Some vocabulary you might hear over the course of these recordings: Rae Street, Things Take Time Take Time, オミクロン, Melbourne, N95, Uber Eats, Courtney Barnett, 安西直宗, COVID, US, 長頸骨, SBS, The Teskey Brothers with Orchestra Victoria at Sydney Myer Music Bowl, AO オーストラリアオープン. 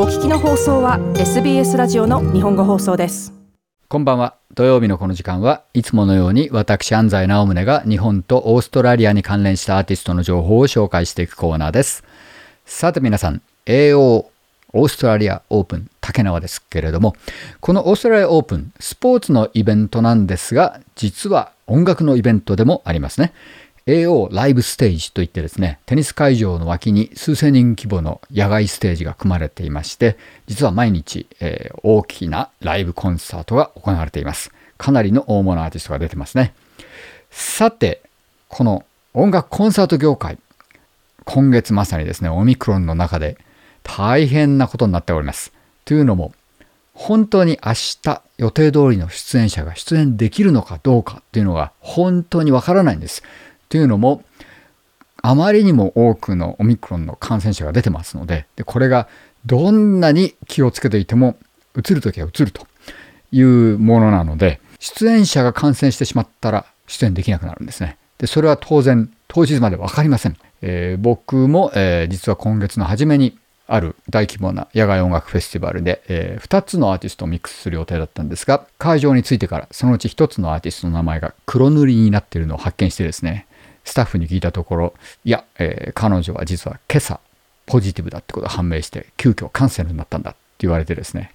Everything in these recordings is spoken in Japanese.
お聞きの放送は SBS ラジオの日本語放送です。こんばんは。土曜日のこの時間はいつものように私安西直宗が日本とオーストラリアに関連したアーティストの情報を紹介していくコーナーです。さて皆さん、AO オーストラリアオープン竹縄ですけれども、このオーストラリアオープン、スポーツのイベントなんですが、実は音楽のイベントでもありますね。AO ライブステージといってですね、テニス会場の脇に数千人規模の野外ステージが組まれていまして、実は毎日、大きなライブコンサートが行われています。かなりの大物アーティストが出てますね。さて、この音楽コンサート業界、今月まさにですね、オミクロンの中で大変なことになっております。というのも、本当に明日予定通りの出演者が出演できるのかどうかというのが本当にわからないんです。というのも、あまりにも多くのオミクロンの感染者が出てますので、これがどんなに気をつけていても移るときは移るというものなので、出演者が感染してしまったら出演できなくなるんですね。それは当然当日まで分かりません。僕も、実は今月の初めにある大規模な野外音楽フェスティバルで、2つのアーティストをミックスする予定だったんですが、会場に着いてからそのうち1つのアーティストの名前が黒塗りになっているのを発見してですね、スタッフに聞いたところ、いや、彼女は実は今朝ポジティブだってことが判明して、急遽キャンセルになったんだって言われてですね、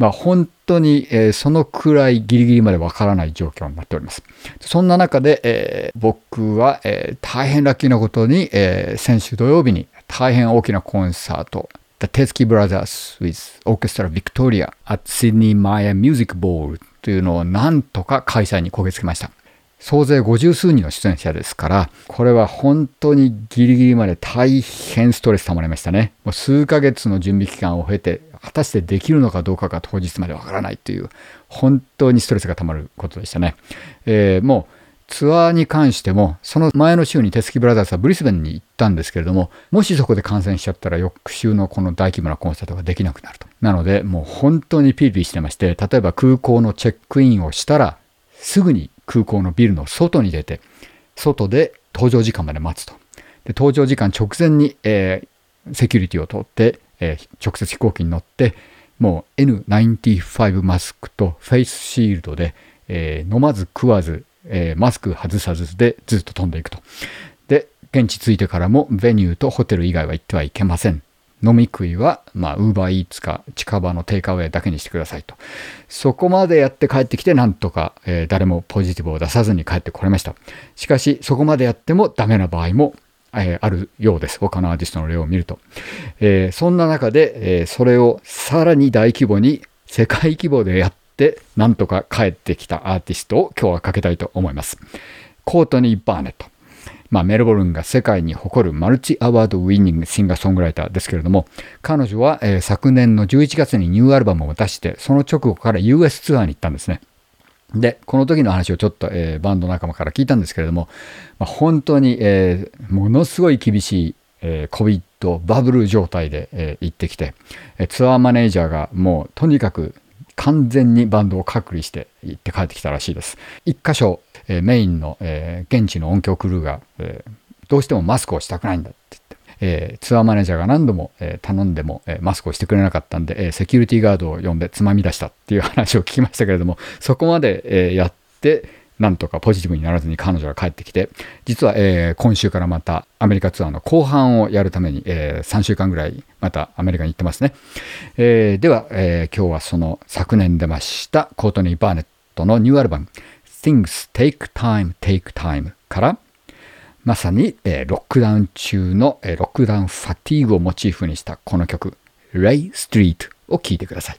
本当に、そのくらいギリギリまでわからない状況になっております。そんな中で、僕は、大変ラッキーなことに、先週土曜日に大変大きなコンサート、 The Teskey Brothers with Orchestra Victoria at Sydney Myer Music Bowl というのをなんとか開催にこぎつけました。総勢50数人の出演者ですから、これは本当にギリギリまで大変ストレス溜まりましたね。もう数ヶ月の準備期間を経て、果たしてできるのかどうかが当日までわからないという、本当にストレスが溜まることでしたね。もうツアーに関しても、その前の週にテスキブラザーズはブリスベンに行ったんですけれども、もしそこで感染しちゃったら翌週のこの大規模なコンサートができなくなると。なので、もう本当にピリピリしてまして、例えば空港のチェックインをしたら、すぐに空港のビルの外に出て、外で搭乗時間まで待つと。で、搭乗時間直前に、セキュリティを通って、直接飛行機に乗って、もう N95 マスクとフェイスシールドで、飲まず食わず、マスク外さずでずっと飛んでいくと。で、現地着いてからもベニューとホテル以外は行ってはいけません。飲み食いは、Uber Eats か近場のテイクアウェイだけにしてくださいと。そこまでやって帰ってきて、なんとか、誰もポジティブを出さずに帰ってこれました。しかし、そこまでやってもダメな場合も、あるようです。他のアーティストの例を見ると。そんな中で、それをさらに大規模に、世界規模でやって、なんとか帰ってきたアーティストを今日はかけたいと思います。コートニー・バーネット。メルボルンが世界に誇るマルチアワードウィニングシンガーソングライターですけれども、彼女は、昨年の11月にニューアルバムを出して、その直後から US ツアーに行ったんですね。で、この時の話をちょっと、バンド仲間から聞いたんですけれども、本当に、ものすごい厳しい、COVID バブル状態で、行ってきて、ツアーマネージャーがもうとにかく完全にバンドを隔離して行って帰ってきたらしいです。一箇所、メインの、現地の音響クルーが、どうしてもマスクをしたくないんだって言って、ツアーマネージャーが何度も、頼んでも、マスクをしてくれなかったんで、セキュリティガードを呼んでつまみ出したっていう話を聞きましたけれども、そこまで、やってなんとかポジティブにならずに彼女が帰ってきて、実は、今週からまたアメリカツアーの後半をやるために、3週間ぐらいまたアメリカに行ってますね。では、今日はその昨年出ましたコートニー・バーネットのニューアルバム Things Take Time Take Time からまさに、ロックダウン中の、ロックダウンファティーグをモチーフにしたこの曲 Rae Street を聴いてください。